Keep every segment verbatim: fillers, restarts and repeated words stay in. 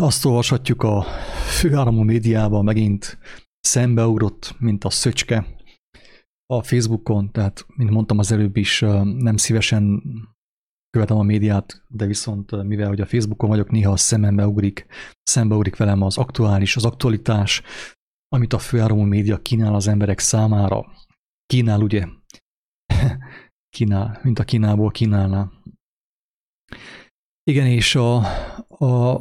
Azt olvashatjuk a főáramú médiában, megint szembeugrott, mint a szöcske a Facebookon, tehát, mint mondtam az előbb is, nem szívesen követem a médiát, de viszont mivel hogy a Facebookon vagyok, néha a szemembe ugrik, szembe ugrik velem az aktuális, az aktualitás, amit a főáramú média kínál az emberek számára. Kínál, ugye? Kínál, mint a Kínából kínálná. Igen, és a, a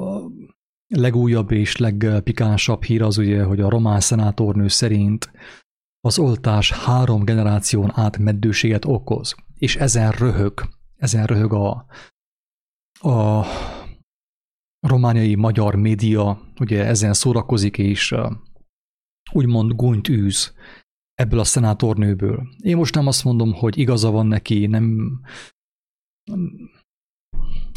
legújabb és legpikánsabb hír az ugye, hogy a román szenátornő szerint az oltás három generáción át meddőséget okoz, és ezen röhög, ezen röhög a, a romániai magyar média, ugye ezen szórakozik, és úgymond gúnyt űz ebből a szenátornőből. Én most nem azt mondom, hogy igaza van neki, nem...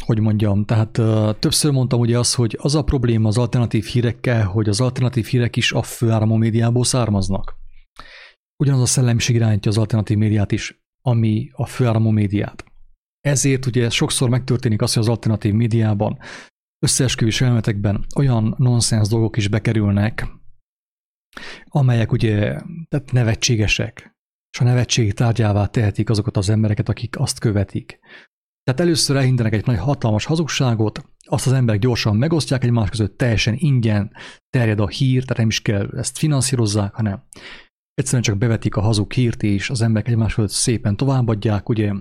Hogy mondjam, tehát uh, többször mondtam ugye azt, hogy az a probléma az alternatív hírekkel, hogy az alternatív hírek is a főáramú médiából származnak. Ugyanaz a szellemiség irányítja az alternatív médiát is, ami a főáramú médiát. Ezért ugye sokszor megtörténik az, hogy az alternatív médiában, összeesküvés elméletekben olyan nonsens dolgok is bekerülnek, amelyek ugye tehát nevetségesek, és a nevetség tárgyává tehetik azokat az embereket, akik azt követik. Tehát először elhintenek egy nagy hatalmas hazugságot, azt az emberek gyorsan megosztják egymás között, teljesen ingyen terjed a hír, tehát nem is kell ezt finanszírozzák, hanem egyszerűen csak bevetik a hazug hírt, és az emberek egymás között szépen továbbadják, ugye,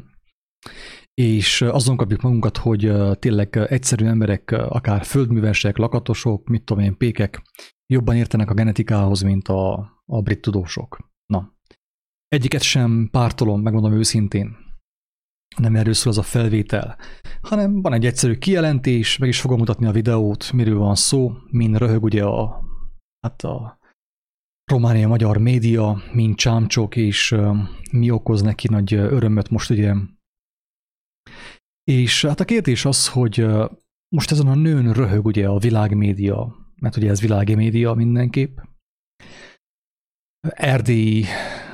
és azon kapjuk magunkat, hogy tényleg egyszerű emberek, akár földművesek, lakatosok, mit tudom én, pékek, jobban értenek a genetikához, mint a, a brit tudósok. Na, egyiket sem pártolom, megmondom őszintén. Nem erről szól az a felvétel, hanem van egy egyszerű kijelentés, meg is fogom mutatni a videót, miről van szó, mint röhög ugye a, hát a románia-magyar média, mint csámcsok, és uh, mi okoz neki nagy örömöt most ugye. És hát a kérdés az, hogy uh, most ezen a nőn röhög ugye a világmédia, mert ugye ez világi média mindenképp, erdélyi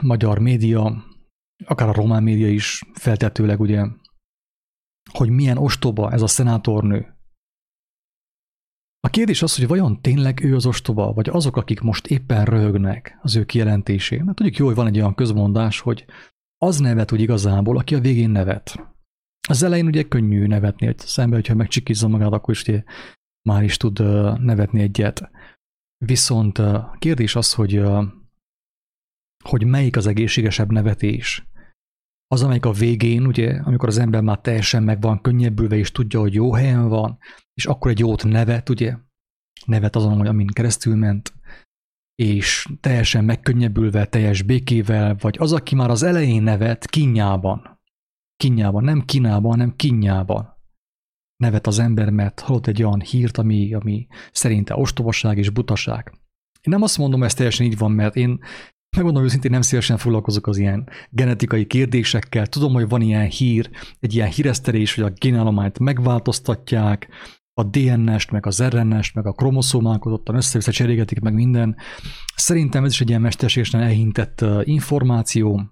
magyar média, akár a román média is feltetőleg, ugye, hogy milyen ostoba ez a szenátornő. A kérdés az, hogy vajon tényleg ő az ostoba, vagy azok, akik most éppen röhögnek az ő kijelentésén. Mert tudjuk jó, hogy van egy olyan közmondás, hogy az nevet úgy igazából, aki a végén nevet. Az elején ugye könnyű nevetni, hogy szembe, hogyha megcsikizza magát, akkor is ugye már is tud nevetni egyet. Viszont a kérdés az, hogy, hogy melyik az egészségesebb nevetés. Az, amelyik a végén, ugye, amikor az ember már teljesen meg van könnyebbülve, és tudja, hogy jó helyen van, és akkor egy jót nevet, ugye, nevet azon, hogy amin keresztül ment, és teljesen megkönnyebbülve, teljes békével, vagy az, aki már az elején nevet kínjában. Kínjában, nem Kínában, hanem kínjában. Nevet az ember, mert hallott egy olyan hírt, ami, ami szerinte ostobaság és butaság. Én nem azt mondom, ez teljesen így van, mert én megmondom őszintén, nem szívesen foglalkozok az ilyen genetikai kérdésekkel. Tudom, hogy van ilyen hír, egy ilyen híresztelés, hogy a génállományt megváltoztatják, a dé en est, meg az er en est, meg a kromoszómákat ottan össze-vissza cserégetik, meg minden. Szerintem ez is egy ilyen mesterségesen elhintett információ,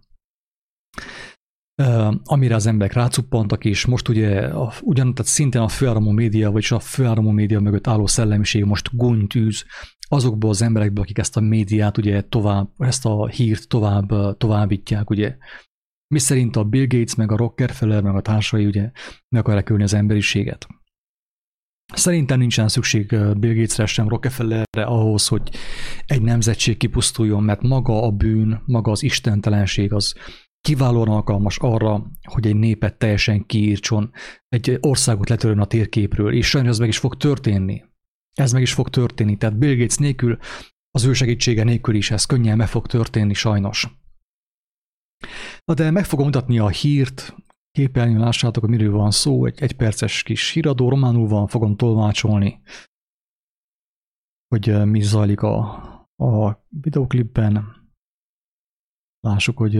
amire az emberek rácuppantak, és most ugye a, ugyan, tehát szintén a főáramú média, vagyis a főáramú média mögött álló szellemiség most gúnyt űz azokból az emberekből, akik ezt a médiát ugye tovább, ezt a hírt tovább továbbítják, ugye. Mi szerint a Bill Gates, meg a Rockefeller, meg a társai ugye meg akarják ölni az emberiséget. Szerintem nincsen szükség Bill Gatesre sem Rockefellerre ahhoz, hogy egy nemzetség kipusztuljon, mert maga a bűn, maga az istentelenség az kiválóan alkalmas arra, hogy egy népet teljesen kiírtson, egy országot letörön a térképről, és sajnos ez meg is fog történni. Ez meg is fog történni, tehát Bill Gates nélkül, az ő segítsége nélkül is ez könnyen meg fog történni, sajnos. Na de meg fogom mutatni a hírt, képernyőn lássátok, hogy miről van szó, egy egyperces kis híradó, románul van, fogom tolmácsolni, hogy mi zajlik a, a videóklipben. Lássuk, hogy...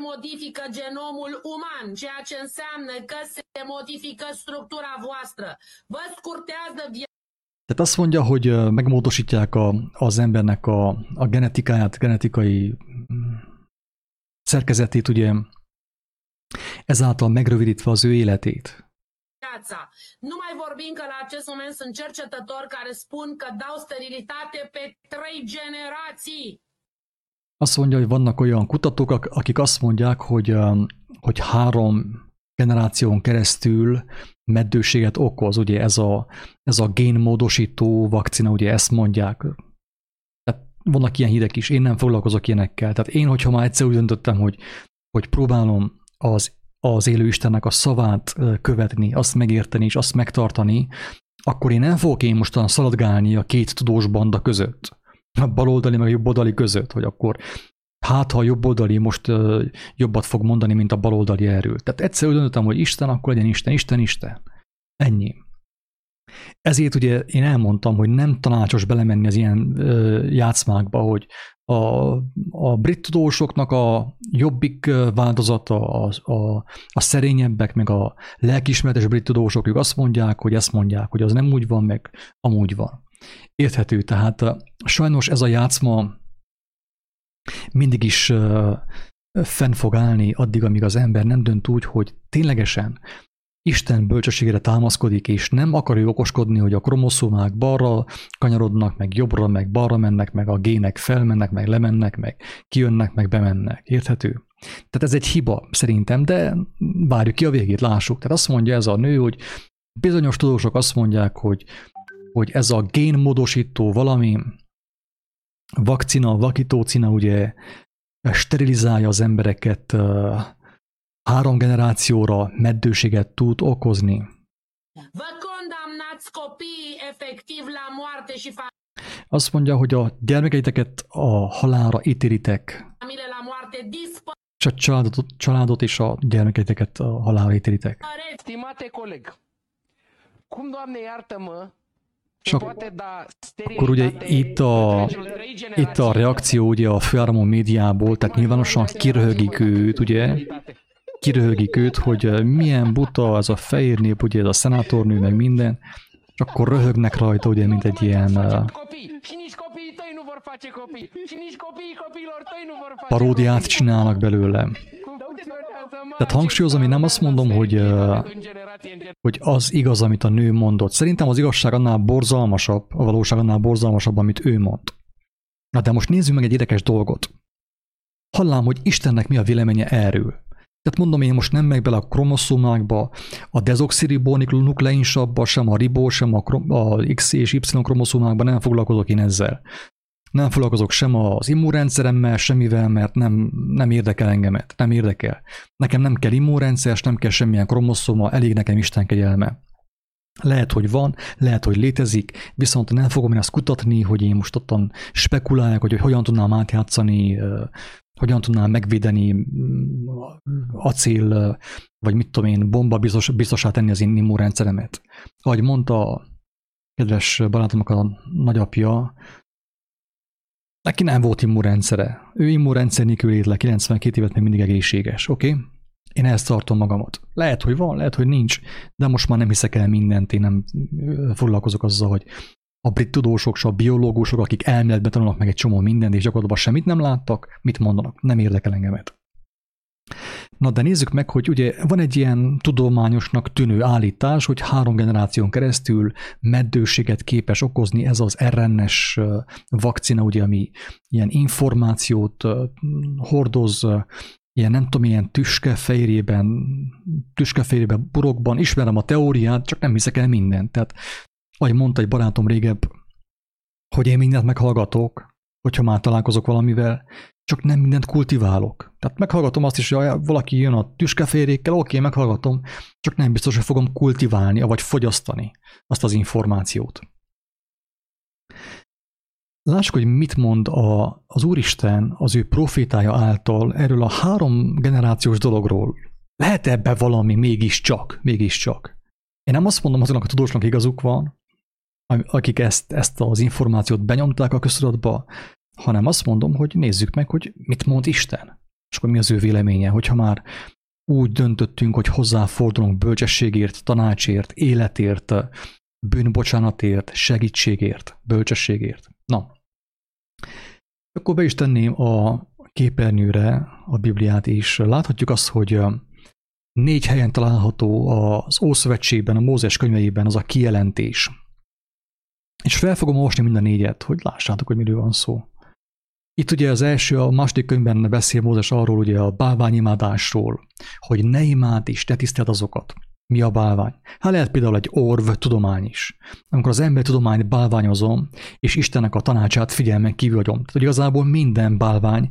modifică genomul uman, ceea ce înseamnă că se modifică structura voastră. Vă scurtează viața. Tehát azt mondja, hogy megmódosítják a, az embernek a, a genetikáját, genetikai szerkezetét, ugye ezáltal megrövidítve az ő életét. viața. Nu mai vorbim că la acest moment sunt cercetători care spun că dau sterilitate pe trei generații. Azt mondja, hogy vannak olyan kutatók, akik azt mondják, hogy, hogy három generáción keresztül meddőséget okoz, ugye ez a, ez a génmódosító vakcina, ugye ezt mondják. Tehát vannak ilyen hírek is, én nem foglalkozok ilyenekkel. Tehát én, hogyha már egyszer úgy döntöttem, hogy, hogy próbálom az, az élő Istennek a szavát követni, azt megérteni és azt megtartani, akkor én nem fogok én mostan szaladgálni a két tudós banda között. A baloldali meg a jobboldali között, hogy akkor hát, ha a jobboldali most uh, jobbat fog mondani, mint a baloldali erő. Tehát egyszer úgy döntöttem, hogy Isten, akkor legyen Isten, Isten, Isten. Ennyi. Ezért ugye én elmondtam, hogy nem tanácsos belemenni az ilyen uh, játszmákba, hogy a, a brit tudósoknak a jobbik változata, a, a, a szerényebbek, meg a lelkiismeretes brit tudósok, ők azt mondják, hogy ezt mondják, hogy az nem úgy van, meg amúgy van. Érthető, tehát sajnos ez a játszma mindig is fenn fog állni addig, amíg az ember nem dönt úgy, hogy ténylegesen Isten bölcsességére támaszkodik, és nem akarja okoskodni, hogy a kromoszómák balra kanyarodnak, meg jobbra, meg balra mennek, meg a gének felmennek, meg lemennek, meg kijönnek, meg bemennek. Érthető? Tehát ez egy hiba szerintem, de várjuk ki a végét, lássuk. Tehát azt mondja ez a nő, hogy bizonyos tudósok azt mondják, hogy hogy ez a génmódosító valami, vakcina, vakitócina ugye sterilizálja az embereket, három generációra meddőséget tud okozni. Azt mondja, hogy a gyermekeiteket a halálra ítélitek. És a családot, családot és a gyermekeiteket a halálra ítélitek. És akkor ugye itt a, itt a reakció ugye a főáramú médiából, tehát nyilvánosan kiröhögik őt, ugye, kiröhögik őt, hogy milyen buta ez a fehér nép, ugye ez a szenátornő, meg minden, és akkor röhögnek rajta, ugye, mint egy ilyen paródiát csinálnak belőle. Tehát hangsúlyozom, én nem azt mondom, hogy, hogy az igaz, amit a nő mondott. Szerintem az igazság annál borzalmasabb, a valóság annál borzalmasabb, amit ő mond. Na de most nézzük meg egy érdekes dolgot. Hallám, hogy Istennek mi a véleménye erről. Tehát mondom, én most nem meg bele a kromoszómákba, a dezoxiribónikleinsavba, sem a ribó, sem a, krom, a X és Y kromoszómákba, nem foglalkozok én ezzel. Nem foglalkozok sem az immunrendszeremmel, semmivel, mert nem, nem érdekel engemet, nem érdekel. Nekem nem kell immunrendszer, nem kell semmilyen kromoszoma, elég nekem Isten kegyelme. Lehet, hogy van, lehet, hogy létezik, viszont nem fogom én ezt kutatni, hogy én most ottan spekuláljak, hogy, hogy hogyan tudnám átjátszani, hogyan tudnám megvédeni acél, vagy mit tudom én, bomba biztos, biztosá tenni az én immunrendszeremet. Ahogy mondta kedves barátomnak a nagyapja, neki nem volt immunrendszere. Ő immunrendszer nélkül élt le, kilencvenkét évet még mindig egészséges, oké? Okay? Én ezt tartom magamat. Lehet, hogy van, lehet, hogy nincs, de most már nem hiszek el mindent, én nem foglalkozok azzal, hogy a brit tudósok, a biológusok, akik elméletben tanulnak meg egy csomó mindent, és gyakorlatban semmit nem láttak, mit mondanak, nem érdekel engemet. Na de nézzük meg, hogy ugye van egy ilyen tudományosnak tűnő állítás, hogy három generáción keresztül meddőséget képes okozni ez az er en es vakcina, ugye, ami ilyen információt hordoz, ilyen nem tudom, ilyen tüskefejrében, tüskefejrében, burokban, ismerem a teóriát, csak nem hiszek el mindent. Tehát, ahogy mondta egy barátom régebb, hogy én mindent meghallgatok, hogyha már találkozok valamivel, csak nem mindent kultiválok. Tehát meghallgatom azt is, hogy valaki jön a tüskeférékkel, oké, meghallgatom, csak nem biztos, hogy fogom kultiválni, vagy fogyasztani azt az információt. Lássuk, hogy mit mond a, az Úristen az ő profétája által erről a három generációs dologról. Lehet ebbe valami mégiscsak, mégiscsak. Én nem azt mondom azoknak a tudósnak igazuk van, akik ezt, ezt az információt benyomták a köztudatba, hanem azt mondom, hogy nézzük meg, hogy mit mond Isten, és akkor mi az ő véleménye, hogyha már úgy döntöttünk, hogy hozzáfordulunk bölcsességért, tanácsért, életért, bűnbocsánatért, segítségért, bölcsességért. Na, akkor be is tenném a képernyőre a Bibliát, és láthatjuk azt, hogy Négy helyen található az Ószövetségben, a Mózes könyveiben az a kijelentés. És fel fogom olvasni mind a négyet, hogy lássátok, hogy miről van szó. Itt ugye az első, a második könyvben beszél Mózes arról, ugye a bálványimádásról, hogy ne imád is, ne tiszteld azokat. Mi a bálvány? Hát lehet például egy orv tudomány is. Amikor az ember tudományt bálványozom, és Istennek a tanácsát figyelmen kívül hagyom. Tehát igazából minden bálvány,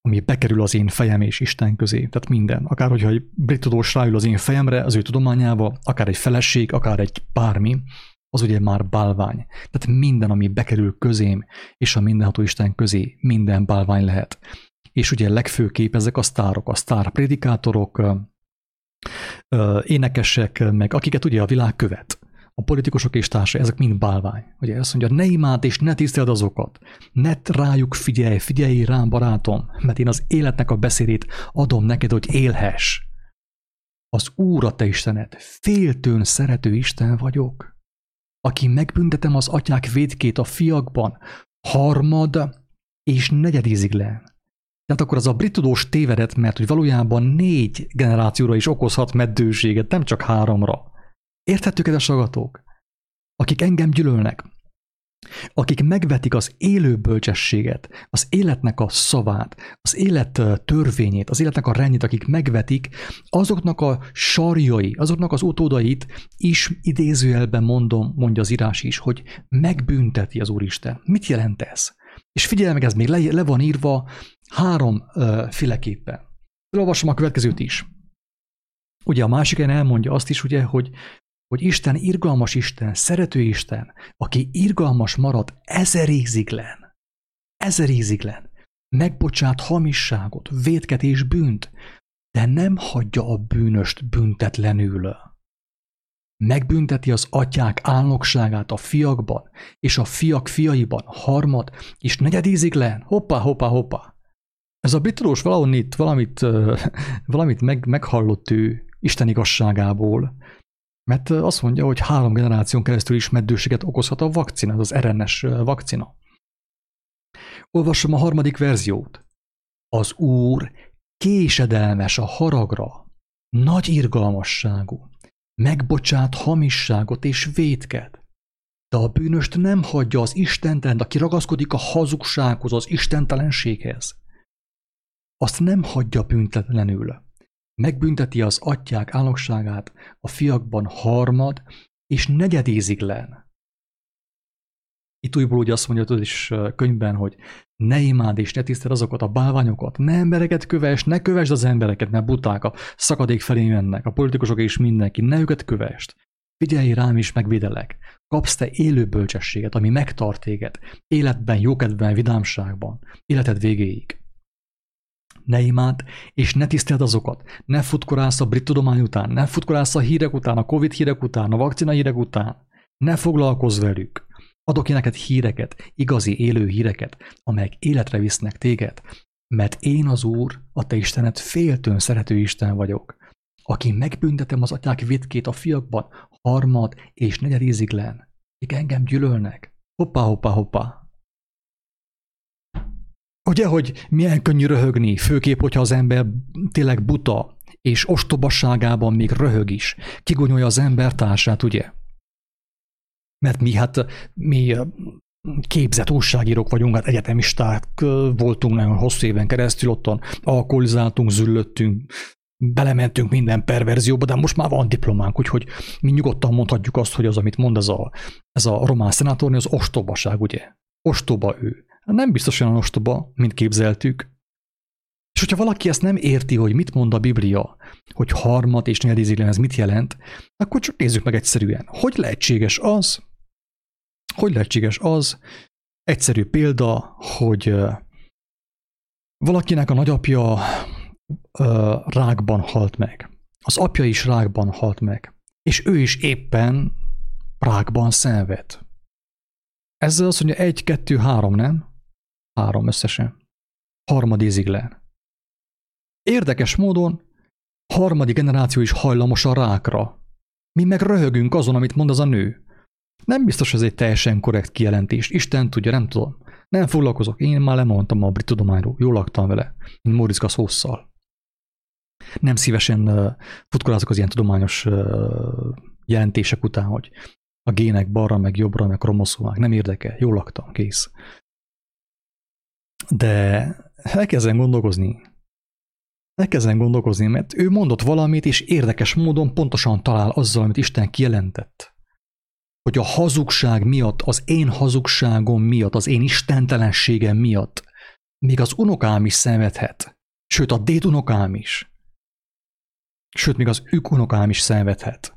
ami bekerül az én fejem és Isten közé, tehát minden. Akár hogyha egy brit tudós ráül az én fejemre, az ő tudományával, akár egy feleség, akár egy bármi, az ugye már bálvány. Tehát minden, ami bekerül közém, és a mindenható Isten közé, minden bálvány lehet. És ugye legfőképp ezek a sztárok, a sztár prédikátorok, énekesek, meg akiket ugye a világ követ. A politikusok és társai, ezek mind bálvány. Ugye azt mondja, ne imád és ne tiszteld azokat. Ne rájuk figyelj, figyelj rám, barátom, mert én az életnek a beszédét adom neked, hogy élhess. Az Úr a te Istened, féltőn szerető Isten vagyok, aki megbüntetem az atyák vétkét a fiakban, harmad és negyedízig le. Tehát akkor az a brit tudós tévedett, mert hogy valójában négy generációra is okozhat meddőséget, nem csak háromra. Érthető, kedves hallgatók? Akik engem gyűlölnek, akik megvetik az élő bölcsességet, az életnek a szavát, az élet törvényét, az életnek a rendjét, akik megvetik, azoknak a sarjai, azoknak az utódait is idézőjelben mondom, mondja az írás is, hogy megbünteti az Úristen. Mit jelent ez? És figyelj meg, ez még le, le van írva háromféleképpen. Elolvasom a következőt is. Ugye a másik helyen elmondja azt is, ugye, hogy hogy Isten irgalmas Isten, szerető Isten, aki irgalmas marad ezeríziglen, ezeríziglen, megbocsát hamisságot, vétket és bűnt, de nem hagyja a bűnöst büntetlenül. Megbünteti az atyák álnokságát a fiakban, és a fiak fiaiban harmad, és negyedíziglen, hoppá, hoppá, hoppá. Ez a bitrós valahonnit valamit, valamit meg, meghallott ő Isten igazságából, mert azt mondja, hogy három generáción keresztül is meddőséget okozhat a vakcina, az er en es vakcina. Olvasom a harmadik verziót. Az Úr késedelmes a haragra, nagy irgalmasságú, megbocsát hamisságot és vétket, de a bűnöst nem hagyja az istentelen, aki ragaszkodik a hazugsághoz, az istentelenséghez. Azt nem hagyja büntetlenül. Megbünteti az atyák álnokságát a fiakban harmad és negyedíziglen. Itt újból úgy azt mondja, hogy is könyvben, hogy ne imád és ne tiszteld azokat a bálványokat, ne embereket kövess, ne kövesd az embereket, mert buták a szakadék felé mennek, a politikusok és mindenki, ne őket kövesd. Figyelj rám és megvédelek. Kapsz te élő bölcsességet, ami megtart téged, életben, jókedvben, vidámságban, életed végéig. Ne imád, és ne tiszteld azokat. Ne futkorász a brit tudomány után, ne futkorász a hírek után, a Covid hírek után, a vakcina hírek után. Ne foglalkozz velük. Adok én neked híreket, igazi élő híreket, amelyek életre visznek téged, mert én az Úr, a te Istened féltőn szerető Isten vagyok, aki megbüntetem az atyák vétkét a fiakban, harmad és negyedíziglen, akik engem gyűlölnek. Hoppá, hoppá, hoppá. Ugye, hogy milyen könnyű röhögni, főképp, hogyha az ember tényleg buta, és ostobasságában még röhög is, kigonyolja az embertársát, ugye? Mert mi hát, mi képzett újságírók vagyunk, hát egyetemisták voltunk nagyon hosszú éven keresztül, ottan alkoholizáltunk, züllöttünk, belementünk minden perverzióba, de most már van diplománk, úgyhogy mi nyugodtan mondhatjuk azt, hogy az, amit mond ez a, ez a román szenátornő, az ostobaság, ugye? Ostoba ő. Nem biztos olyan ostoba, mint képzeltük. És hogyha valaki ezt nem érti, hogy mit mond a Biblia, hogy harmad és negyedíziglen ez mit jelent, akkor csak nézzük meg egyszerűen. Hogy lehetséges az, hogy lehetséges az, egyszerű példa, hogy valakinek a nagyapja rákban halt meg. Az apja is rákban halt meg. És ő is éppen rákban szenved. Ezzel azt mondja, egy, kettő, három, nem? Három összesen. Harmadíziglen. Érdekes módon harmadik generáció is hajlamos a rákra. Mi meg röhögünk azon, amit mond az a nő. Nem biztos, hogy ez egy teljesen korrekt kijelentés. Isten tudja, nem tudom. Nem foglalkozok. Én már lemondtam a brit tudományról. Jól laktam vele, mint Móriczka szószal. Nem szívesen futkolázok az ilyen tudományos jelentések után, hogy a gének balra, meg jobbra, meg kromoszómák, nem érdekel, jól laktam, kész. De elkezdem gondolkozni, elkezdem gondolkozni, mert ő mondott valamit, és érdekes módon pontosan talál azzal, amit Isten kijelentett. Hogy a hazugság miatt, az én hazugságom miatt, az én istentelenségem miatt még az unokám is szenvedhet, sőt a dédunokám is, sőt még az ükunokám is szenvedhet.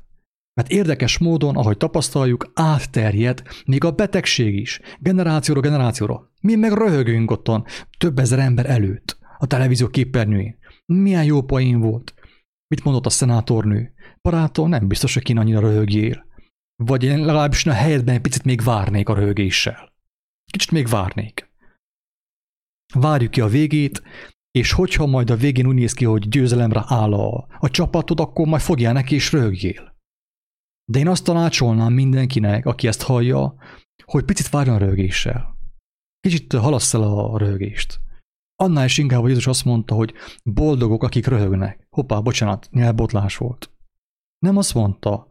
Mert érdekes módon, ahogy tapasztaljuk, átterjed még a betegség is, generációra generációra. Mi meg röhögünk ottan több ezer ember előtt, a televízió képernyőjén. Milyen jó poén volt? Mit mondott a szenátornő? Barátom, nem biztos, hogy én annyira röhögjél. Vagy én legalábbis a helyedben egy picit még várnék a röhögéssel. Kicsit még várnék. Várjuk ki a végét, és hogyha majd a végén úgy néz ki, hogy győzelemre áll a, a csapatod, akkor majd fogjál neki és röhögjél. De én azt tanácsolnám mindenkinek, aki ezt hallja, hogy picit várjon a röhögéssel. Kicsit halassz el a röhögést. Annál is inkább, hogy Jézus azt mondta, hogy boldogok, akik röhögnek. Hoppá, bocsánat, nyelvbotlás volt. Nem azt mondta,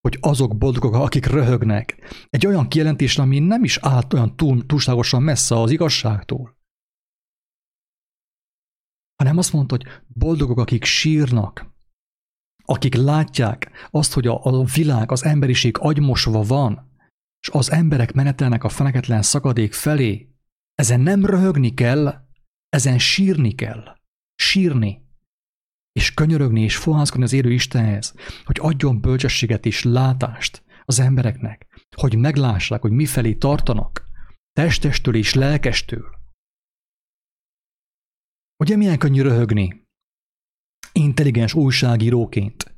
hogy azok boldogok, akik röhögnek. Egy olyan kijelentés, ami nem is állt olyan túl, túlságosan messze az igazságtól. Hanem azt mondta, hogy boldogok, akik sírnak. Akik látják azt, hogy a, a világ, az emberiség agymosva van, és az emberek menetelnek a feneketlen szakadék felé, ezen nem röhögni kell, ezen sírni kell. Sírni. És könyörögni, és fohászkodni az élő Istenhez, hogy adjon bölcsességet és látást az embereknek, hogy meglássák, hogy mifelé tartanak, testestől és lelkestől. Ugye milyen könnyű röhögni? Intelligens újságíróként.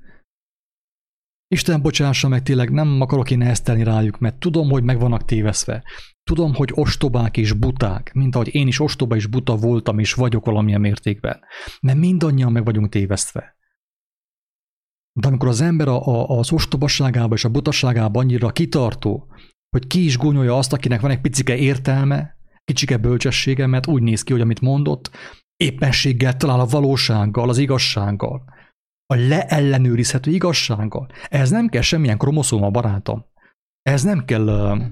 Isten bocsássa meg, tényleg nem akarok én neheztelni rájuk, mert tudom, hogy meg vannak téveszve. Tudom, hogy ostobák és buták, mint ahogy én is ostoba és buta voltam és vagyok valamilyen mértékben. Mert mindannyian meg vagyunk tévesztve. De amikor az ember a, a, az ostobaságába és a butaságába annyira kitartó, hogy ki is gúnyolja azt, akinek van egy picike értelme, kicsike bölcsessége, mert úgy néz ki, hogy amit mondott, éppenséggel talál a valósággal, az igazsággal, a leellenőrizhető igazsággal. Ehhez nem kell semmilyen kromoszóma, barátom. Ehhez nem kell uh,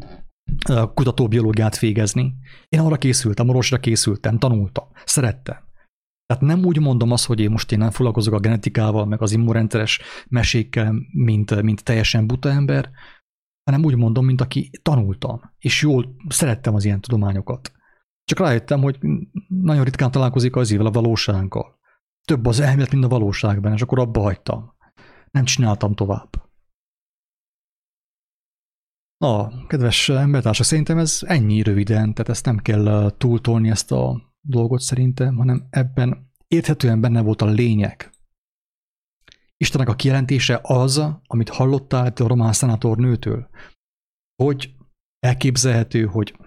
uh, kutatóbiológiát végezni. Én arra készültem, orvosra készültem, tanultam, szerettem. Tehát nem úgy mondom azt, hogy én most én nem foglalkozok a genetikával, meg az immunrendszeres mesékkel, mint, mint teljesen buta ember, hanem úgy mondom, mint aki tanultam, és jól szerettem az ilyen tudományokat. Csak rájöttem, hogy nagyon ritkán találkozik az ível a valósággal. Több az elmélet, mint a valóságban, és akkor abba hagytam. Nem csináltam tovább. Na, kedves embertársak, szerintem ez ennyi röviden, tehát ezt nem kell túltolni ezt a dolgot szerintem, hanem ebben érthetően benne volt a lényeg. Istennek a kijelentése az, amit hallottál a román szenátor nőtől, hogy elképzelhető, hogy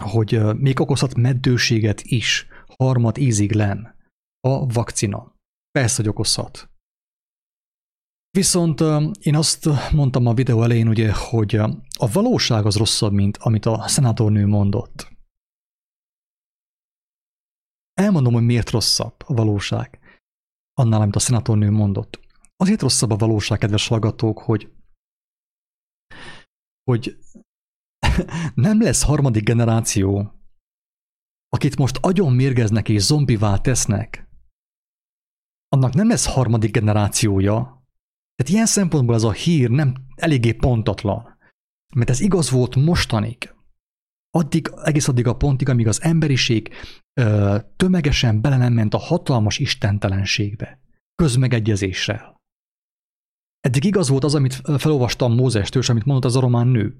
hogy még okozhat meddőséget is harmad ízig len a vakcina. Persze, hogy okozhat. Viszont én azt mondtam a videó elején, ugye, hogy a valóság az rosszabb, mint amit a szenátornő mondott. Elmondom, hogy miért rosszabb a valóság annál, amit a szenátornő mondott. Azért rosszabb a valóság, kedves hallgatók, hogy hogy nem lesz harmadik generáció, akit most agyon mérgeznek és zombivá tesznek, annak nem lesz harmadik generációja. Tehát ilyen szempontból ez a hír nem eléggé pontatlan, mert ez igaz volt mostanig. Addig, egész addig a pontig, amíg az emberiség ö, tömegesen bele nem ment a hatalmas istentelenségbe, közmegegyezéssel. Eddig igaz volt az, amit felolvastam Mózestől, és amit mondott az a román nő.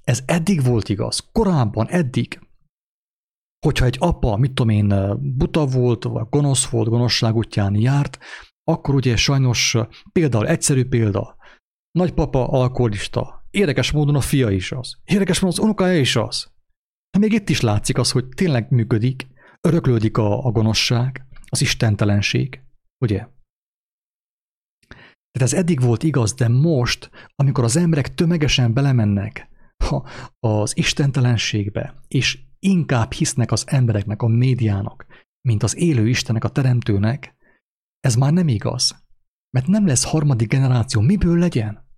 Ez eddig volt igaz, korábban eddig, hogyha egy apa, mit tudom én, buta volt, vagy gonosz volt, gonoszság útján járt, akkor ugye sajnos például, egyszerű példa, nagypapa alkoholista, érdekes módon a fia is az, érdekes módon az unokája is az. De még itt is látszik az, hogy tényleg működik, öröklődik a, a gonoszság, az istentelenség, ugye? Tehát ez eddig volt igaz, de most, amikor az emberek tömegesen belemennek az istentelenségbe, és inkább hisznek az embereknek, a médiának, mint az élő Istennek, a teremtőnek, Ez már nem igaz, mert nem lesz harmadik generáció, miből legyen?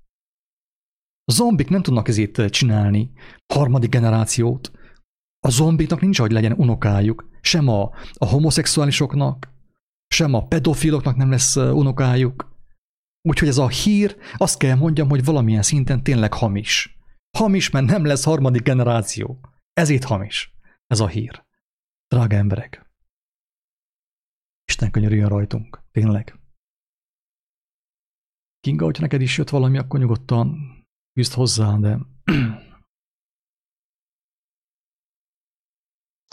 A zombik nem tudnak ezért csinálni harmadik generációt. A zombiknak nincs, hogy legyen unokájuk. Sem a, a homoszexuálisoknak, sem a pedofiloknak nem lesz unokájuk. Úgyhogy ez a hír, azt kell mondjam, hogy valamilyen szinten tényleg hamis. Hamis, mert nem lesz harmadik generáció. Ezért hamis. Ez a hír. Drága emberek. Isten könyörüljön rajtunk. Tényleg. Kinga, hogyha neked is jött valami, akkor nyugodtan küzd hozzá, de...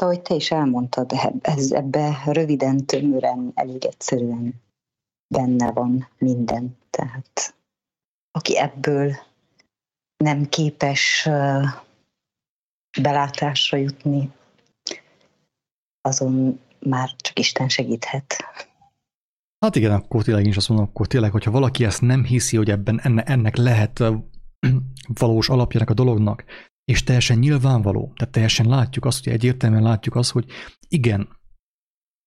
Ahogy te is elmondtad, ez ebbe röviden, tömören, elég egyszerűen benne van minden. Tehát aki ebből nem képes belátásra jutni, azon már csak Isten segíthet. Hát igen, akkor tényleg is azt mondom, akkor tényleg, hogyha valaki ezt nem hiszi, hogy ebben enne, ennek lehet valós alapjának a dolognak, és teljesen nyilvánvaló, tehát teljesen látjuk azt, hogy egyértelműen látjuk azt, hogy igen,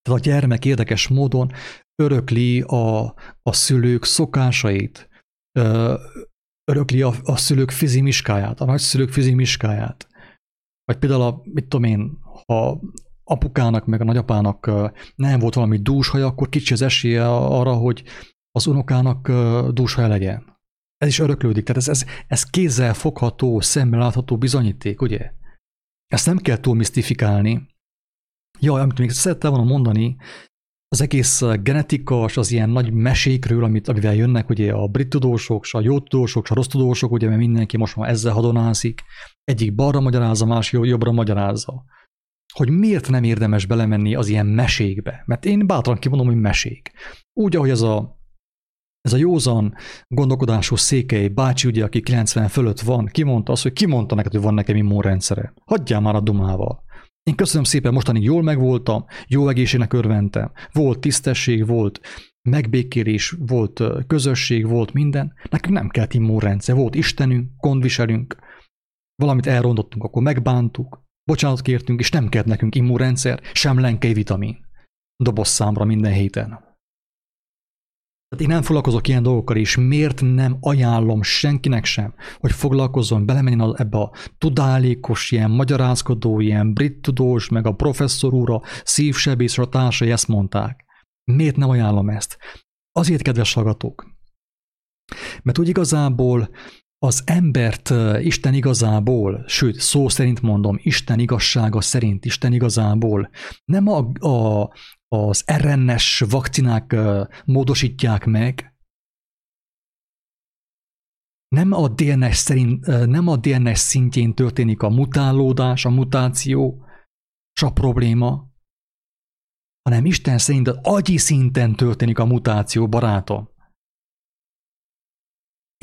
tehát a gyermek érdekes módon örökli a, a szülők szokásait, ö, örökli a, a szülők fizimiskáját, a nagyszülők fizimiskáját. Vagy például, a, mit tudom én, ha apukának meg a nagyapának nem volt valami dúshaja, akkor kicsi az esélye arra, hogy az unokának dúshaja legyen. Ez is öröklődik, tehát ez, ez, ez kézzel fogható, szemmel látható bizonyíték, ugye? Ezt nem kell túl misztifikálni. Jaj, amit még szerettem volna mondani, az egész genetika és az ilyen nagy mesékről, amit, amivel jönnek ugye a brit tudósok, a jó tudósok, a rossz tudósok, ugye, mert mindenki most már ezzel hadonászik, egyik balra magyarázza, másik jobbra magyarázza. Hogy miért nem érdemes belemenni az ilyen mesékbe? Mert én bátran kimondom, hogy mesék. Úgy, ahogy ez a Ez a józan gondolkodású Székely bácsi, ugye, aki kilencven fölött van, kimondta azt, hogy kimondta neked, hogy van nekem immunrendszere. Hagyjál már a dumával. Én köszönöm szépen, mostanig jól megvoltam, jó egészségnek örventem. Volt tisztesség, volt megbékélés, volt közösség, volt minden. Nekünk nem kellett immunrendszer. Volt Istenünk, gondviselünk, valamit elrontottunk, akkor megbántuk, bocsánatot kértünk, és nem kellett nekünk immunrendszer, sem lenkei vitamin. Dobozszámra minden héten. Tehát én nem foglalkozok ilyen dolgokkal, és miért nem ajánlom senkinek sem, hogy foglalkozzon, belemenjen ebbe a tudálékos, ilyen magyarázkodó, ilyen brit tudós, meg a professzor úr, a szívsebész, a társai ezt mondták. Miért nem ajánlom ezt? Azért, kedves hallgatók, mert úgy igazából az embert Isten igazából, sőt, szó szerint mondom, Isten igazsága szerint, Isten igazából nem a... a az er en es vakcinák módosítják meg, nem a dé en es szerint, nem a dé en es szintjén történik a mutálódás, a mutáció, és a probléma, hanem Isten szerint az agyi szinten történik a mutáció, barátom.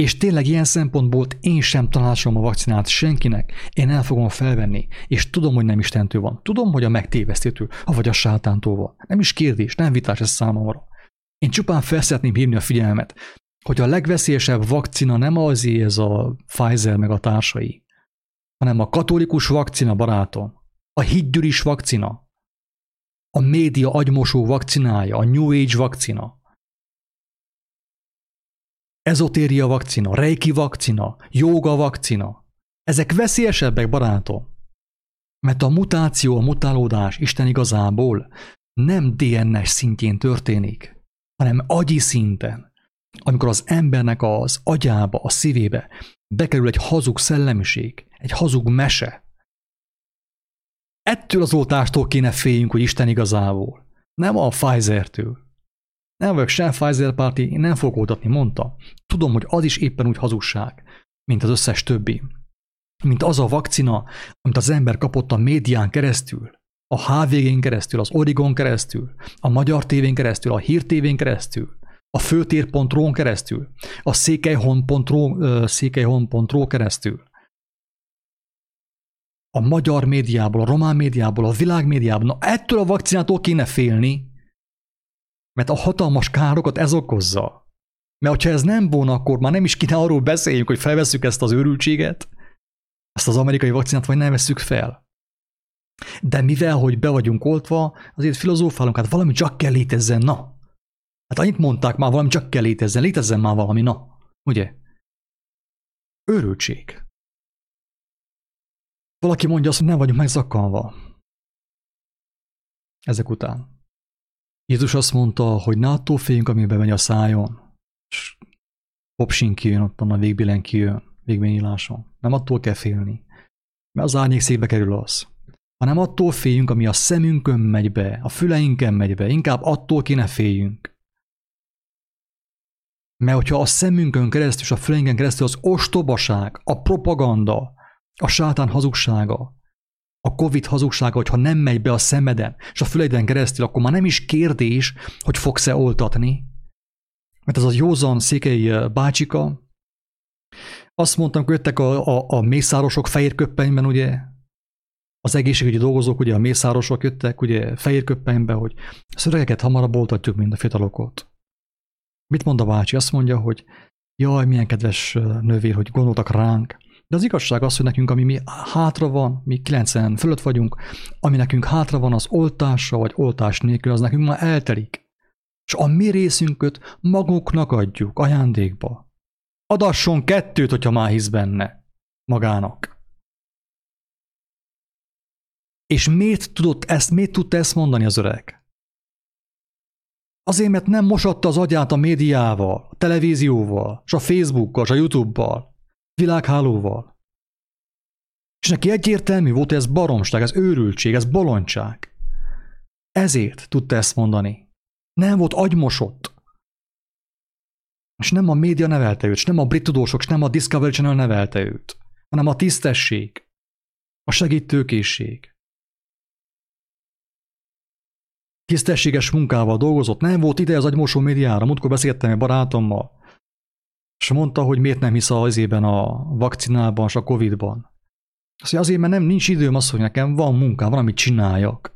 És tényleg ilyen szempontból én sem tanácsolom a vakcinát senkinek, én el fogom felvenni, és tudom, hogy nem Istentől van. Tudom, hogy a megtévesztőtől, vagy a sátántól van. Nem is kérdés, nem vitás ez számomra. Én csupán fel szeretném hívni a figyelmet, hogy a legveszélyesebb vakcina nem az ez a Pfizer meg a társai, hanem a katolikus vakcina, barátom, a hídgyűlis vakcina, a média agymosó vakcinája, a New Age vakcina, ezotéria vakcina, reiki vakcina, jóga vakcina. Ezek veszélyesebbek, barátom. Mert a mutáció, a mutálódás Isten igazából nem dé en es szintjén történik, hanem agyi szinten. Amikor az embernek az agyába, a szívébe bekerül egy hazug szellemiség, egy hazug mese. Ettől az oltástól kéne féljünk, hogy Isten igazából. Nem a Pfizer-től. Nem vagyok sem Pfizer párti, én nem fogok oltatni, mondta. Tudom, hogy az is éppen úgy hazugság, mint az összes többi. Mint az a vakcina, amit az ember kapott a médián keresztül, a há vé gén keresztül, az Origon keresztül, a Magyar tévén keresztül, a Hír tévén keresztül, a főtér pont rón keresztül, a székelyhon pont ró, székelyhon pont ró keresztül, a magyar médiából, a román médiából, a világ médiából. Na, ettől a vakcinától kéne félni, mert a hatalmas károkat ez okozza. Mert ha ez nem volna, akkor már nem is kéne arról beszéljünk, hogy felvesszük ezt az őrültséget, ezt az amerikai vakcinát, vagy nem vesszük fel. De mivel, hogy be vagyunk oltva, azért filozófálunk, hát valami csak kell létezzen, na. Hát annyit mondták már, valami csak kell létezzen, létezzen már valami, na, ugye? Őrültség. Valaki mondja azt, hogy nem vagyunk megzakkanva. Ezek után. Jézus azt mondta, hogy ne attól féljünk, ami bemegy a szájon. És popsin kijön, ott van a végbillen kijön, végbenyíláson. Nem attól kell félni, mert az árnyék székbe kerül az. Hanem attól féljünk, ami a szemünkön megy be, a füleinken megy be, inkább attól kéne féljünk. Mert hogyha a szemünkön keresztül és a füleinken keresztül az ostobaság, a propaganda, a sátán hazugsága, a Covid hazugsága, hogyha nem megy be a szemeden és a füleiden keresztül, akkor már nem is kérdés, hogy fogsz-e oltatni. Mert ez a józan székely bácsika, azt mondtam, hogy jöttek a, a, a mészárosok fehér köppenyben, ugye, az egészségügyi dolgozók, ugye a mészárosok jöttek, ugye fehér köppenyben, hogy az öregeket hamarabb oltatjuk, mint a fiatalokat. Mit mond a bácsi? Azt mondja, hogy jaj, milyen kedves nővér, hogy gondoltak ránk. De az igazság az, hogy nekünk, ami mi hátra van, mi kilencven fölött vagyunk, ami nekünk hátra van, az oltása vagy oltás nélkül, az nekünk már eltelik. És a mi részünköt maguknak adjuk ajándékba. Adasson kettőt, hogyha már hisz benne magának. És miért tudott ezt, miért tudta ezt mondani az öreg? Azért, mert nem mosatta az agyát a médiával, a televízióval, és a Facebookkal, és a YouTube-bal, világhálóval. És neki egyértelmű volt, hogy ez baromság, ez őrültség, ez bolondság. Ezért tudta ezt mondani. Nem volt agymosott. És nem a média nevelte őt, és nem a brit tudósok, és nem a Discovery Channel nevelte őt, hanem a tisztesség, a segítőkészség. Tisztességes munkával dolgozott, nem volt ideje az agymosó médiára. Múltkor beszéltem egy barátommal, és mondta, hogy miért nem hisz az ében a vakcinában és a Covidban. Azt mondja, azért, mert nem, nincs időm, az, hogy nekem van munkám, valamit csináljak.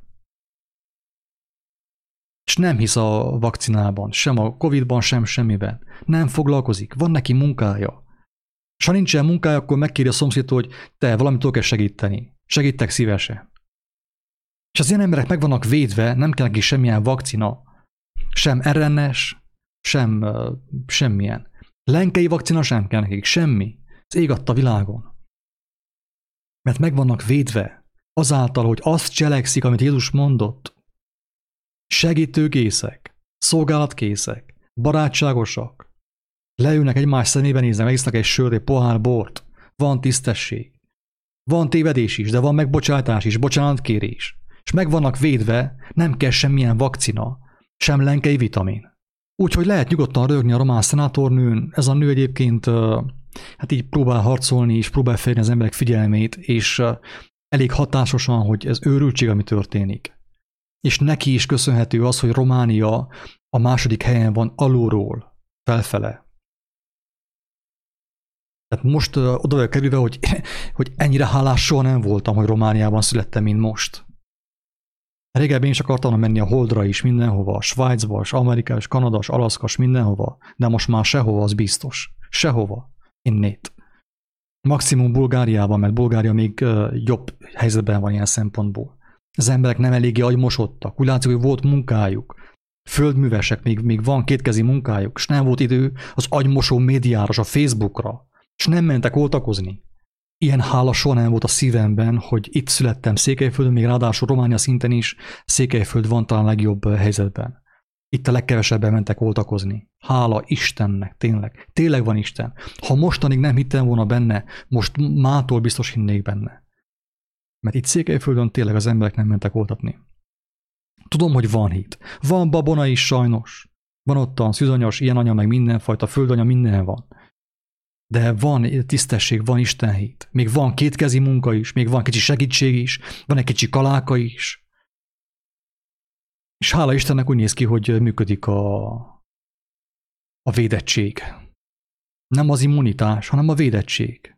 És nem hisz a vakcinában, sem a Covidban, sem semmiben. Nem foglalkozik, van neki munkája. És ha nincsen munkája, akkor megkéri a szomszédtól, hogy te, valamitől kell segíteni. Segítek szívesen. És az ilyen emberek meg vannak védve, nem kell neki semmilyen vakcina, sem er en es, sem uh, semmilyen. Lenkei vakcina sem kell nekik, semmi. Ez ég adta világon. Mert meg vannak védve azáltal, hogy azt cselekszik, amit Jézus mondott. Segítőkészek, szolgálatkészek, barátságosak. Leülnek egymás szemébe, néznek, megisznak egy sört, egy pohár bort. Van tisztesség. Van tévedés is, de van megbocsátás is, bocsánatkérés. És meg vannak védve, nem kell semmilyen vakcina, sem lenkei vitamin. Úgyhogy lehet nyugodtan rögni a román szenátornőn. Ez a nő egyébként hát így próbál harcolni, és próbál felni az emberek figyelmét, és elég hatásosan, hogy ez őrültség, ami történik. És neki is köszönhető az, hogy Románia a második helyen van alulról, felfele. Tehát most oda vagyok kerülve, hogy, hogy ennyire hálás soha nem voltam, hogy Romániában születtem, mint most. Régebben is akartam menni a Holdra is, mindenhova, Svájcba, és Amerika, és Kanada, és Alaszka, és mindenhova, de most már sehova, az biztos. Sehova. Innét. Maximum Bulgáriában, mert Bulgária még jobb helyzetben van ilyen szempontból. Az emberek nem eléggé agymosodtak, úgy látszik, hogy volt munkájuk. Földművesek, még, még van kétkezi munkájuk, és nem volt idő az agymosó médiára, és a Facebookra, és nem mentek oltakozni. Ilyen hála soha nem volt a szívemben, hogy itt születtem Székelyföldön, még ráadásul Románia szinten is Székelyföld van talán legjobb helyzetben. Itt a legkevesebben mentek oltakozni. Hála Istennek, tényleg. Tényleg van Isten. Ha mostanig nem hittem volna benne, most mától biztos hinnék benne. Mert itt Székelyföldön tényleg az emberek nem mentek oltatni. Tudom, hogy van hit. Van babona is sajnos. Van ottan szűzanyas, ilyen anya, meg mindenfajta földanya, minden van. De van tisztesség, van istenhit. Még van kétkezi munka is, még van kicsi segítség is, van egy kicsi kaláka is. És hála Istennek úgy néz ki, hogy működik a, a védettség. Nem az immunitás, hanem a védettség.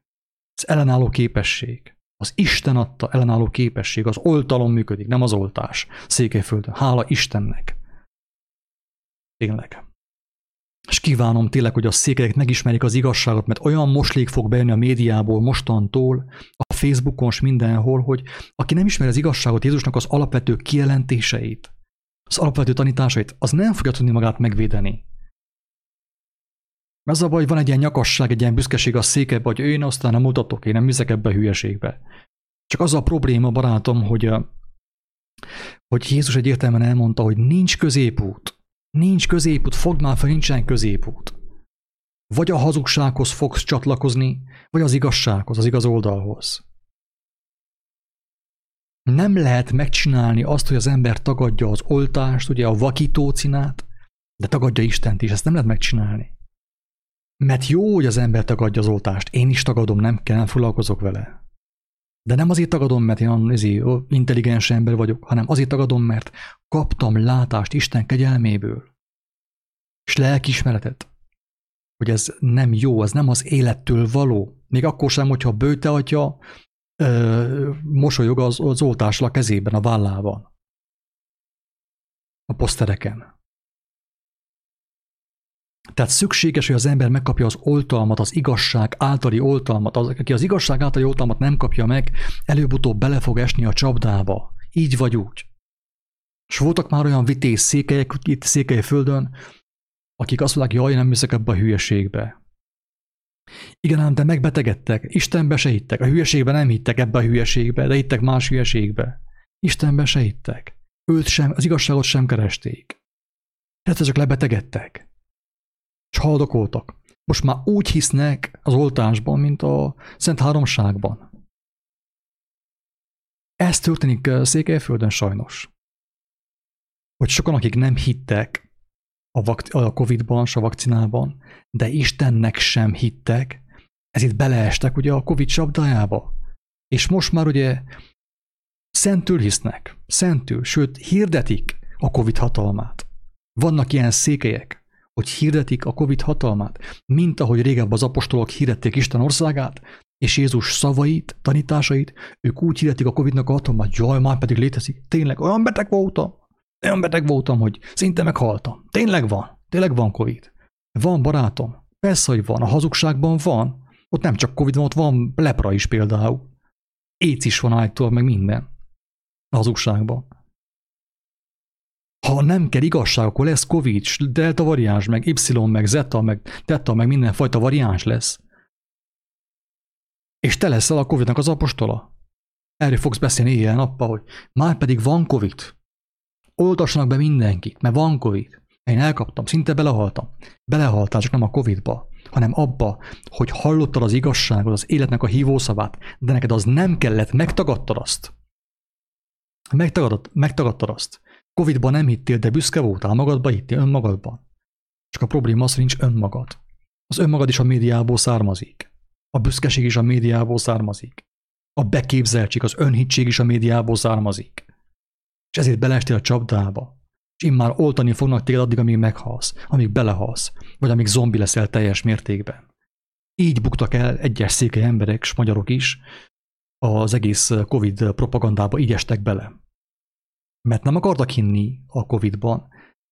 Az ellenálló képesség. Az Isten adta ellenálló képesség. Az oltalom működik, nem az oltás. Székelyföldön. Hála Istennek. Tényleg. És kívánom tényleg, hogy a székelyek megismerik az igazságot, mert olyan moslék fog bejönni a médiából mostantól, a Facebookon és mindenhol, hogy aki nem ismeri az igazságot, Jézusnak az alapvető kijelentéseit, az alapvető tanításait, az nem fogja tudni magát megvédeni. Ez a baj, van egy ilyen nyakasság, egy ilyen büszkeség a székebe, hogy én aztán nem mutatok, én nem műzek ebbe a hülyeségbe. Csak az a probléma, barátom, hogy, hogy Jézus egyértelműen elmondta, hogy nincs középút. Nincs középút, fogd már fel, nincsen középút. Vagy a hazugsághoz fogsz csatlakozni, vagy az igazsághoz, az igaz oldalhoz. Nem lehet megcsinálni azt, hogy az ember tagadja az oltást, ugye a vakítócinát, de tagadja Istent is, ezt nem lehet megcsinálni. Mert jó, hogy az ember tagadja az oltást. Én is tagadom, nem kell, nem foglalkozok vele. De nem azért tagadom, mert én azért intelligens ember vagyok, hanem azért tagadom, mert kaptam látást Isten kegyelméből. És lelkiismeretet. Hogy ez nem jó, ez nem az élettől való. Még akkor sem, hogyha Böjte atya ö, mosolyog az, az oltással a kezében, a vállában. A posztereken. Tehát szükséges, hogy az ember megkapja az oltalmat, az igazság általi oltalmat. Az, aki az igazság általi oltalmat nem kapja meg, előbb-utóbb bele fog esni a csapdába. Így vagy úgy. És voltak már olyan vitéz székelyek itt Székelyföldön, akik azt mondják, jaj, nem hiszek ebbe a hülyeségbe. Igen, ám, de megbetegedtek. Istenbe se hittek. A hülyeségbe nem hittek, ebbe a hülyeségbe, de hittek más hülyeségbe. Istenbe se hittek. Őt sem, az igazságot sem keresték. Tehát csak lebetegedtek. És haldokoltak. Most már úgy hisznek az oltásban, mint a Szent Háromságban. Ez történik Székelyföldön sajnos. Hogy sokan, akik nem hittek a, vak- a Covid-ban, a vakcinában, de Istennek sem hittek, ezért beleestek ugye a Covid csapdájába. És most már ugye szentül hisznek, szentül, sőt hirdetik a Covid hatalmát. Vannak ilyen székelyek, hogy hirdetik a Covid hatalmát, mint ahogy régebben az apostolok hirdették Isten országát, és Jézus szavait, tanításait, ők úgy hirdetik a Covidnak a hatalmát, jaj, már pedig létezik, tényleg olyan beteg voltam, olyan beteg voltam, hogy szinte meghaltam. Tényleg van, tényleg van Covid. Van, barátom, persze, hogy van, a hazugságban van, ott nem csak Covid van, ott van lepra is például. Éc is van állítólag, meg minden a hazugságban. Ha nem kell igazság, akkor lesz Covid, delta variáns, meg Y, meg Zeta, meg Theta, meg mindenfajta variáns lesz. És te leszel a Covidnak az apostola. Erről fogsz beszélni éjjel-nappal, hogy már pedig van Covid. Oltassanak be mindenkit, mert van Covid. Én elkaptam, szinte belehaltam. Belehaltál, csak nem a Covidba, hanem abba, hogy hallottad az igazságot, az életnek a hívószavát, de neked az nem kellett, megtagadtad azt. Megtagadtad, megtagadtad azt. Covidban nem hittél, de büszke voltál, magadban hittél, önmagadban. Csak a probléma az, hogy nincs önmagad. Az önmagad is a médiából származik. A büszkeség is a médiából származik. A beképzeltség, az önhitség is a médiából származik. És ezért beleestél a csapdába. És immár oltani fognak téged addig, amíg meghalsz, amíg belehalsz, vagy amíg zombi leszel teljes mértékben. Így buktak el egyes székely emberek, és magyarok is, az egész Covid propagandába így estek bele. Mert nem akartak hinni a Covidban,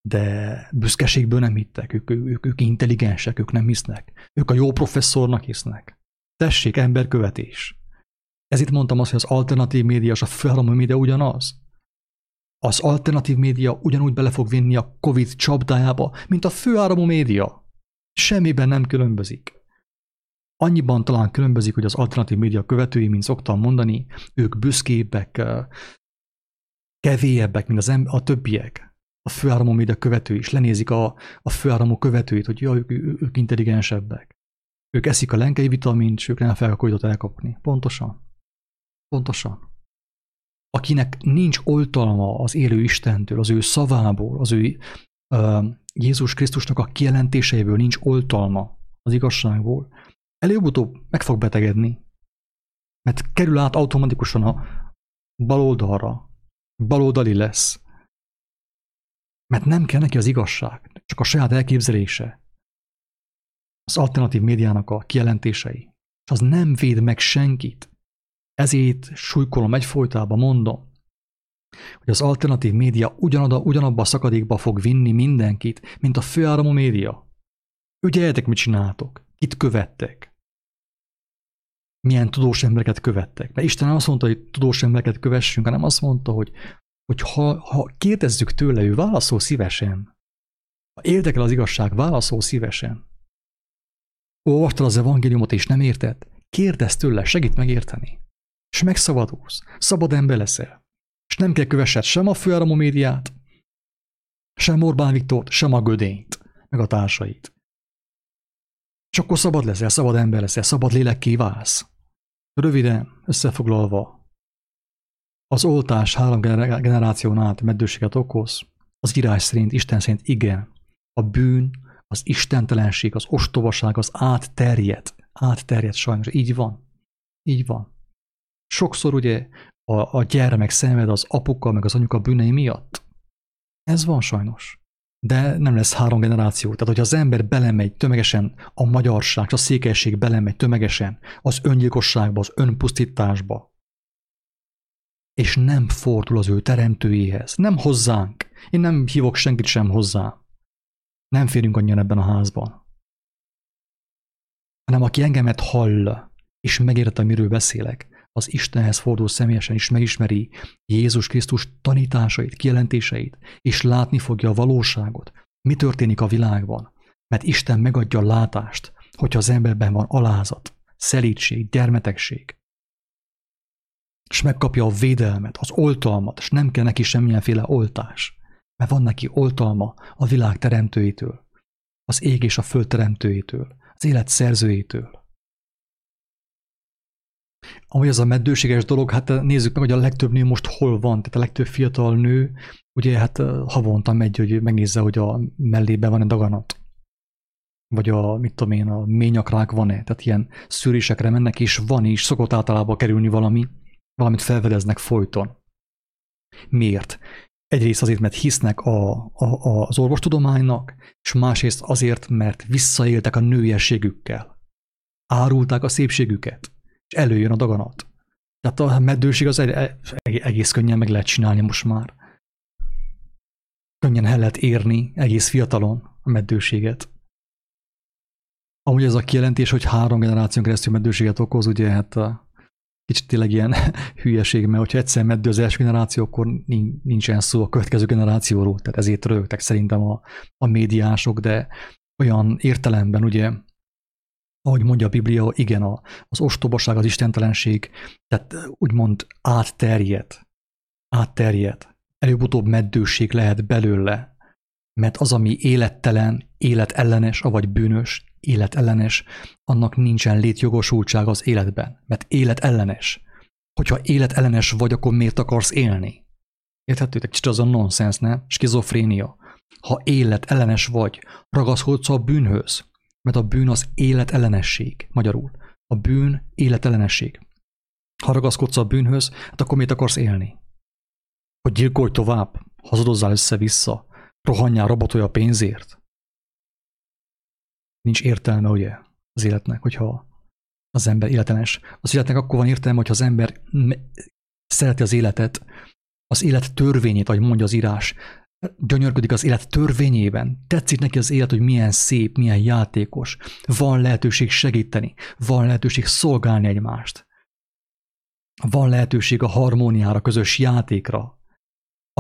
de büszkeségből nem hittek, ők, ők, ők intelligensek, ők nem hisznek. Ők a jó professzornak hisznek. Tessék, emberkövetés. Ezért mondtam azt, hogy az alternatív média és a főállami média ugyanaz. Az alternatív média ugyanúgy bele fog vinni a Covid csapdájába, mint a főáramú média. Semmiben nem különbözik. Annyiban talán különbözik, hogy az alternatív média követői, mint szoktam mondani, ők büszkébbek, kevélyebbek, mint az em- a többiek. A főáramú média követői is lenézik a, a főáramú követőit, hogy ja, ők, ők intelligensebbek. Ők eszik a lenkei vitamint, ők nem fogják a Covidot elkapni. Pontosan. Pontosan. Akinek nincs oltalma az élő Istentől, az ő szavából, az ő uh, Jézus Krisztusnak a kijelentéseiből nincs oltalma az igazságból, előbb-utóbb meg fog betegedni. Mert kerül át automatikusan a bal oldalra, baloldali lesz. Mert nem kell neki az igazság, csak a saját elképzelése. Az alternatív médiának a kijelentései. És az nem véd meg senkit. Ezért súlykolom, egyfolytában mondom, hogy az alternatív média ugyanoda, ugyanabba a szakadékba fog vinni mindenkit, mint a főáramú média. Ügyeljetek, mit csináltok, kit követtek. Milyen tudós embereket követtek. Mert Isten nem azt mondta, hogy tudós embereket kövessünk, hanem azt mondta, hogy hogy ha, ha kérdezzük tőle, ő válaszol szívesen. Ha érdekel az igazság, válaszol szívesen. Olvastad az evangéliumot és nem érted? Kérdezz tőle, segít megérteni. És megszabadulsz, szabad ember leszel. És nem kell kövessed sem a főáramú médiát, sem Orbán Viktort, sem a gödényt, meg a társait. És akkor szabad leszel, szabad ember leszel, szabad lélekké válsz. Röviden, összefoglalva, az oltás három generáción át meddőséget okoz, az írás szerint, Isten szerint igen, a bűn, az istentelenség, az ostobaság, az átterjed, átterjed sajnos, így van, így van. Sokszor ugye a, a gyermek szenved az apuka meg az anyuka bűnei miatt. Ez van sajnos. De nem lesz három generáció. Tehát, hogyha az ember belemegy tömegesen a magyarság, a székelység belemegy tömegesen az öngyilkosságba, az önpusztításba, és nem fordul az ő teremtőjéhez, nem hozzánk. Én nem hívok senkit sem hozzá. Nem férünk annyian ebben a házban. Hanem aki engemet hall, és megérte, miről beszélek, az Istenhez fordul személyesen, és megismeri Jézus Krisztus tanításait, kijelentéseit, és látni fogja a valóságot, mi történik a világban. Mert Isten megadja a látást, hogyha az emberben van alázat, szelídség, gyermetegség. És megkapja a védelmet, az oltalmat, és nem kell neki semmilyenféle oltás, mert van neki oltalma a világ teremtőjétől, az ég és a föld teremtőjétől, az élet szerzőjétől. Amúgy az a meddőséges dolog, hát nézzük meg, hogy a legtöbb nő most hol van, tehát a legtöbb fiatal nő, ugye hát havonta megy, hogy megnézze, hogy a mellében van-e daganat, vagy a, mit tudom én, a ményakrák van-e, tehát ilyen szűrésekre mennek, és van, és szokott általában kerülni valami, valamit felfedeznek folyton. Miért? Egyrészt azért, mert hisznek a, a, a, az orvostudománynak, és másrészt azért, mert visszaéltek a nőiességükkel, árulták a szépségüket, és előjön a daganat. Tehát a meddőség az egész könnyen meg lehet csinálni most már. Könnyen el lehet érni egész fiatalon a meddőséget. Amúgy ez a kijelentés, hogy három generáción keresztül meddőséget okoz, ugye hát kicsit tényleg ilyen hülyeség, mert hogyha egyszer meddő az első generáció, akkor nincsen szó a következő generációról, tehát ezért rögtek szerintem a, a médiások, de olyan értelemben ugye, ahogy mondja a Biblia, igen, az ostobaság, az istentelenség, tehát úgymond átterjed, átterjed. Előbb-utóbb meddőség lehet belőle, mert az, ami élettelen, életellenes, avagy bűnös, életellenes, annak nincsen létjogosultsága az életben, mert életellenes. Hogyha életellenes vagy, akkor miért akarsz élni? Érthetőtek? Kicsit az a nonsens, nem? Skizofrénia. Ha életellenes vagy, ragaszkodsz a bűnhöz, mert a bűn az életellenesség, magyarul. A bűn életellenesség. Ha ragaszkodsz a bűnhöz, hát akkor miért akarsz élni? Hogy gyilkolj tovább, hazadozzál össze-vissza, rohanjál, rabatolj a pénzért. Nincs értelme, ugye, az életnek, hogyha az ember életellenes. Az életnek akkor van értelme, hogyha az ember szereti az életet, az élet törvényét, ahogy mondja az írás, gyönyörködik az élet törvényében, tetszik neki az élet, hogy milyen szép, milyen játékos, van lehetőség segíteni, van lehetőség szolgálni egymást, van lehetőség a harmóniára, közös játékra.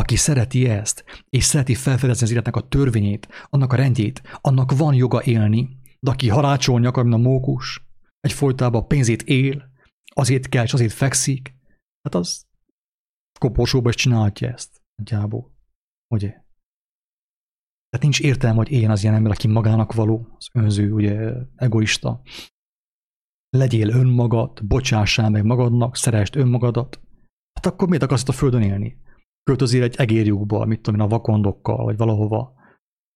Aki szereti ezt, és szereti felfedezni az életnek a törvényét, annak a rendjét, annak van joga élni, de aki harácsolni akar, mint a mókus, egyfolytában a pénzét él, azért kell, és azért fekszik, hát az koporsóba is csinálhatja ezt, nagyjából. Ugye? Tehát nincs értelme, hogy én az ilyen ember, aki magának való, az önző, ugye, egoista. Legyél önmagad, bocsássál meg magadnak, szeresd önmagadat. Hát akkor miért akarsz itt a földön élni? Költözél egy egérjukba, mit tudom én, a vakondokkal, vagy valahova.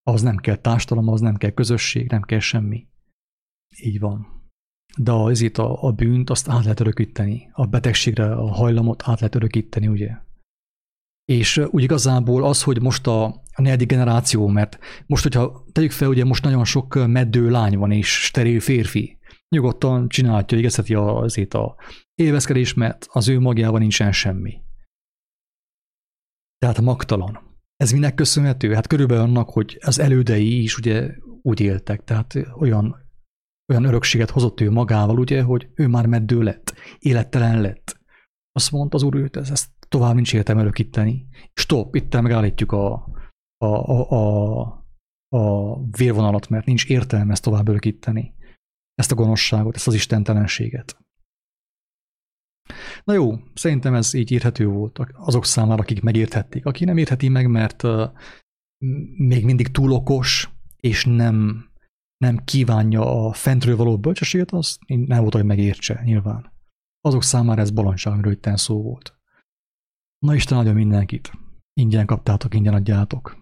Az nem kell társadalom, az nem kell közösség, nem kell semmi. Így van. De azért a, a bűnt, azt át lehet örökíteni. A betegségre a hajlamot át lehet örökíteni, ugye? És úgy igazából az, hogy most a, a negyedik generáció, mert most, hogyha tegyük fel, ugye most nagyon sok meddő lány van és steril férfi. Nyugodtan csinálhatja, igazheti azért a élvezkedés, mert az ő magjában nincsen semmi. Tehát magtalan. Ez minek köszönhető? Hát körülbelül annak, hogy az elődei is ugye úgy éltek, tehát olyan, olyan örökséget hozott ő magával, ugye, hogy ő már meddő lett, élettelen lett. Azt mondta az úr, őt ez, ezt tovább nincs értelme előkitteni. Stop, itt megállítjuk a, a, a, a, a vérvonalat, mert nincs értelme ezt tovább előkitteni. Ezt a gonoszságot, ezt az istentelenséget. Na jó, szerintem ez így érthető volt azok számára, akik megérthették. Aki nem értheti meg, mert még mindig túl okos, és nem, nem kívánja a fentről való bölcsességet, az nem volt, hogy megértse, nyilván. Azok számára ez bolondság, amiről itten szó volt. Na Isten áldja mindenkit. Ingyen kaptátok, ingyen adjátok.